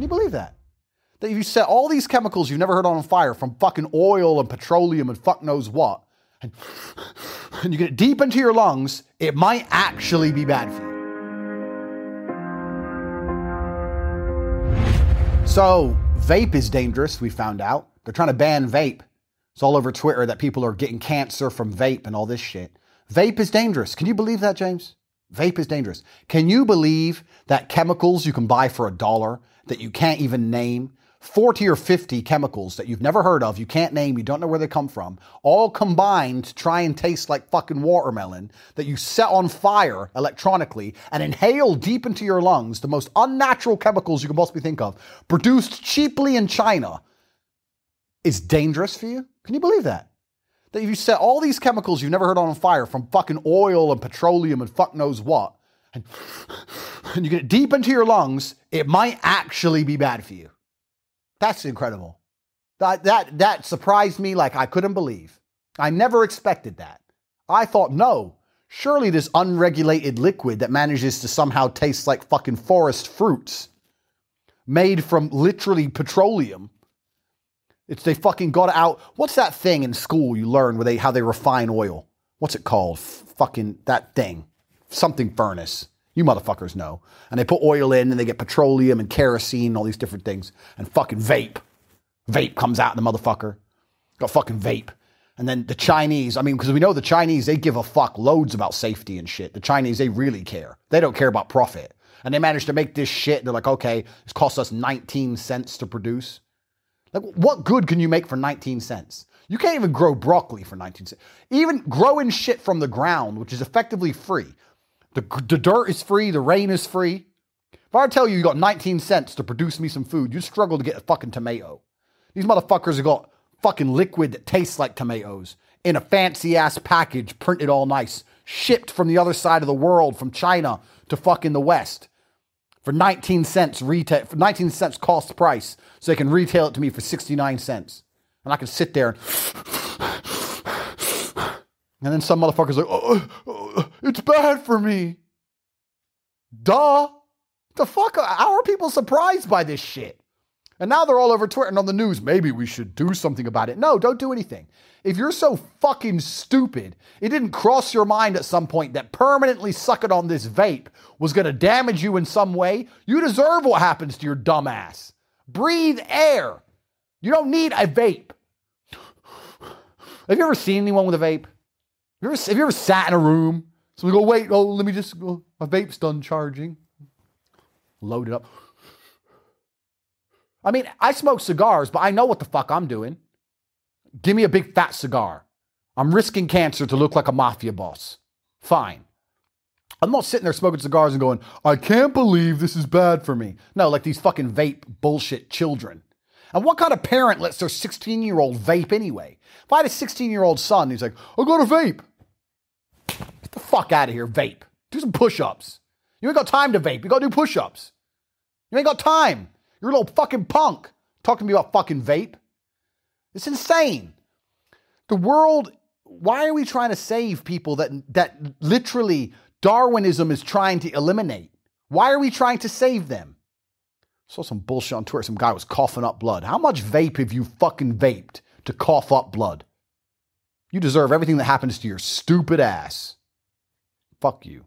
Can you believe that? That you set all these chemicals you've never heard on fire, from fucking oil and petroleum and fuck knows what, and you get it deep into your lungs, it might actually be bad for you. So vape is dangerous, we found out. They're trying to ban vape. It's all over Twitter that people are getting cancer from vape and all this shit. Vape is dangerous. Can you believe that, James? Vape is dangerous. Can you believe that chemicals you can buy for $1 that you can't even name, 40 or 50 chemicals that you've never heard of, you can't name, you don't know where they come from, all combined to try and taste like fucking watermelon, that you set on fire electronically and inhale deep into your lungs, the most unnatural chemicals you can possibly think of, produced cheaply in China, is dangerous for you? Can you believe that? That if you set all these chemicals you've never heard on fire, from fucking oil and petroleum and fuck knows what, and you get it deep into your lungs, it might actually be bad for you. That's incredible. That surprised me like I couldn't believe. I never expected that. I thought, no, surely this unregulated liquid that manages to somehow taste like fucking forest fruits, made from literally petroleum. They fucking got it out. What's that thing in school you learn where how they refine oil? What's it called? Fucking that thing. Something furnace. You motherfuckers know. And they put oil in and they get petroleum and kerosene and all these different things. And fucking vape. Vape comes out of the motherfucker. Got fucking vape. And then the Chinese, I mean, because we know the Chinese, they give a fuck loads about safety and shit. The Chinese, they really care. They don't care about profit. And they managed to make this shit. They're like, okay, this costs us 19 cents to produce. Like, what good can you make for 19 cents? You can't even grow broccoli for 19 cents. Even growing shit from the ground, which is effectively free. The dirt is free. The rain is free. If I tell you got 19 cents to produce me some food, you struggle to get a fucking tomato. These motherfuckers have got fucking liquid that tastes like tomatoes in a fancy ass package, printed all nice, shipped from the other side of the world, from China to fucking the West. For 19 cents retail, for 19 cents cost price, so they can retail it to me for 69 cents. And I can sit there and then some motherfucker's like, oh, it's bad for me. Duh. The fuck? How are people surprised by this shit? And now they're all over Twitter and on the news. Maybe we should do something about it. No, don't do anything. If you're so fucking stupid, it didn't cross your mind at some point that permanently sucking on this vape was going to damage you in some way. You deserve what happens to your dumb ass. Breathe air. You don't need a vape. Have you ever seen anyone with a vape? Have you ever sat in a room? So we go, wait, oh, let me just go. My vape's done charging. Load it up. I mean, I smoke cigars, but I know what the fuck I'm doing. Give me a big fat cigar. I'm risking cancer to look like a mafia boss. Fine. I'm not sitting there smoking cigars and going, I can't believe this is bad for me. No, like these fucking vape bullshit children. And what kind of parent lets their 16-year-old vape anyway? If I had a 16-year-old son, he's like, I'll go to vape. Get the fuck out of here, vape. Do some push-ups. You ain't got time to vape. You gotta do push-ups. You ain't got time. You're a little fucking punk. Talk to me about fucking vape. It's insane. The world, why are we trying to save people that literally Darwinism is trying to eliminate? Why are we trying to save them? I saw some bullshit on Twitter. Some guy was coughing up blood. How much vape have you fucking vaped to cough up blood? You deserve everything that happens to your stupid ass. Fuck you.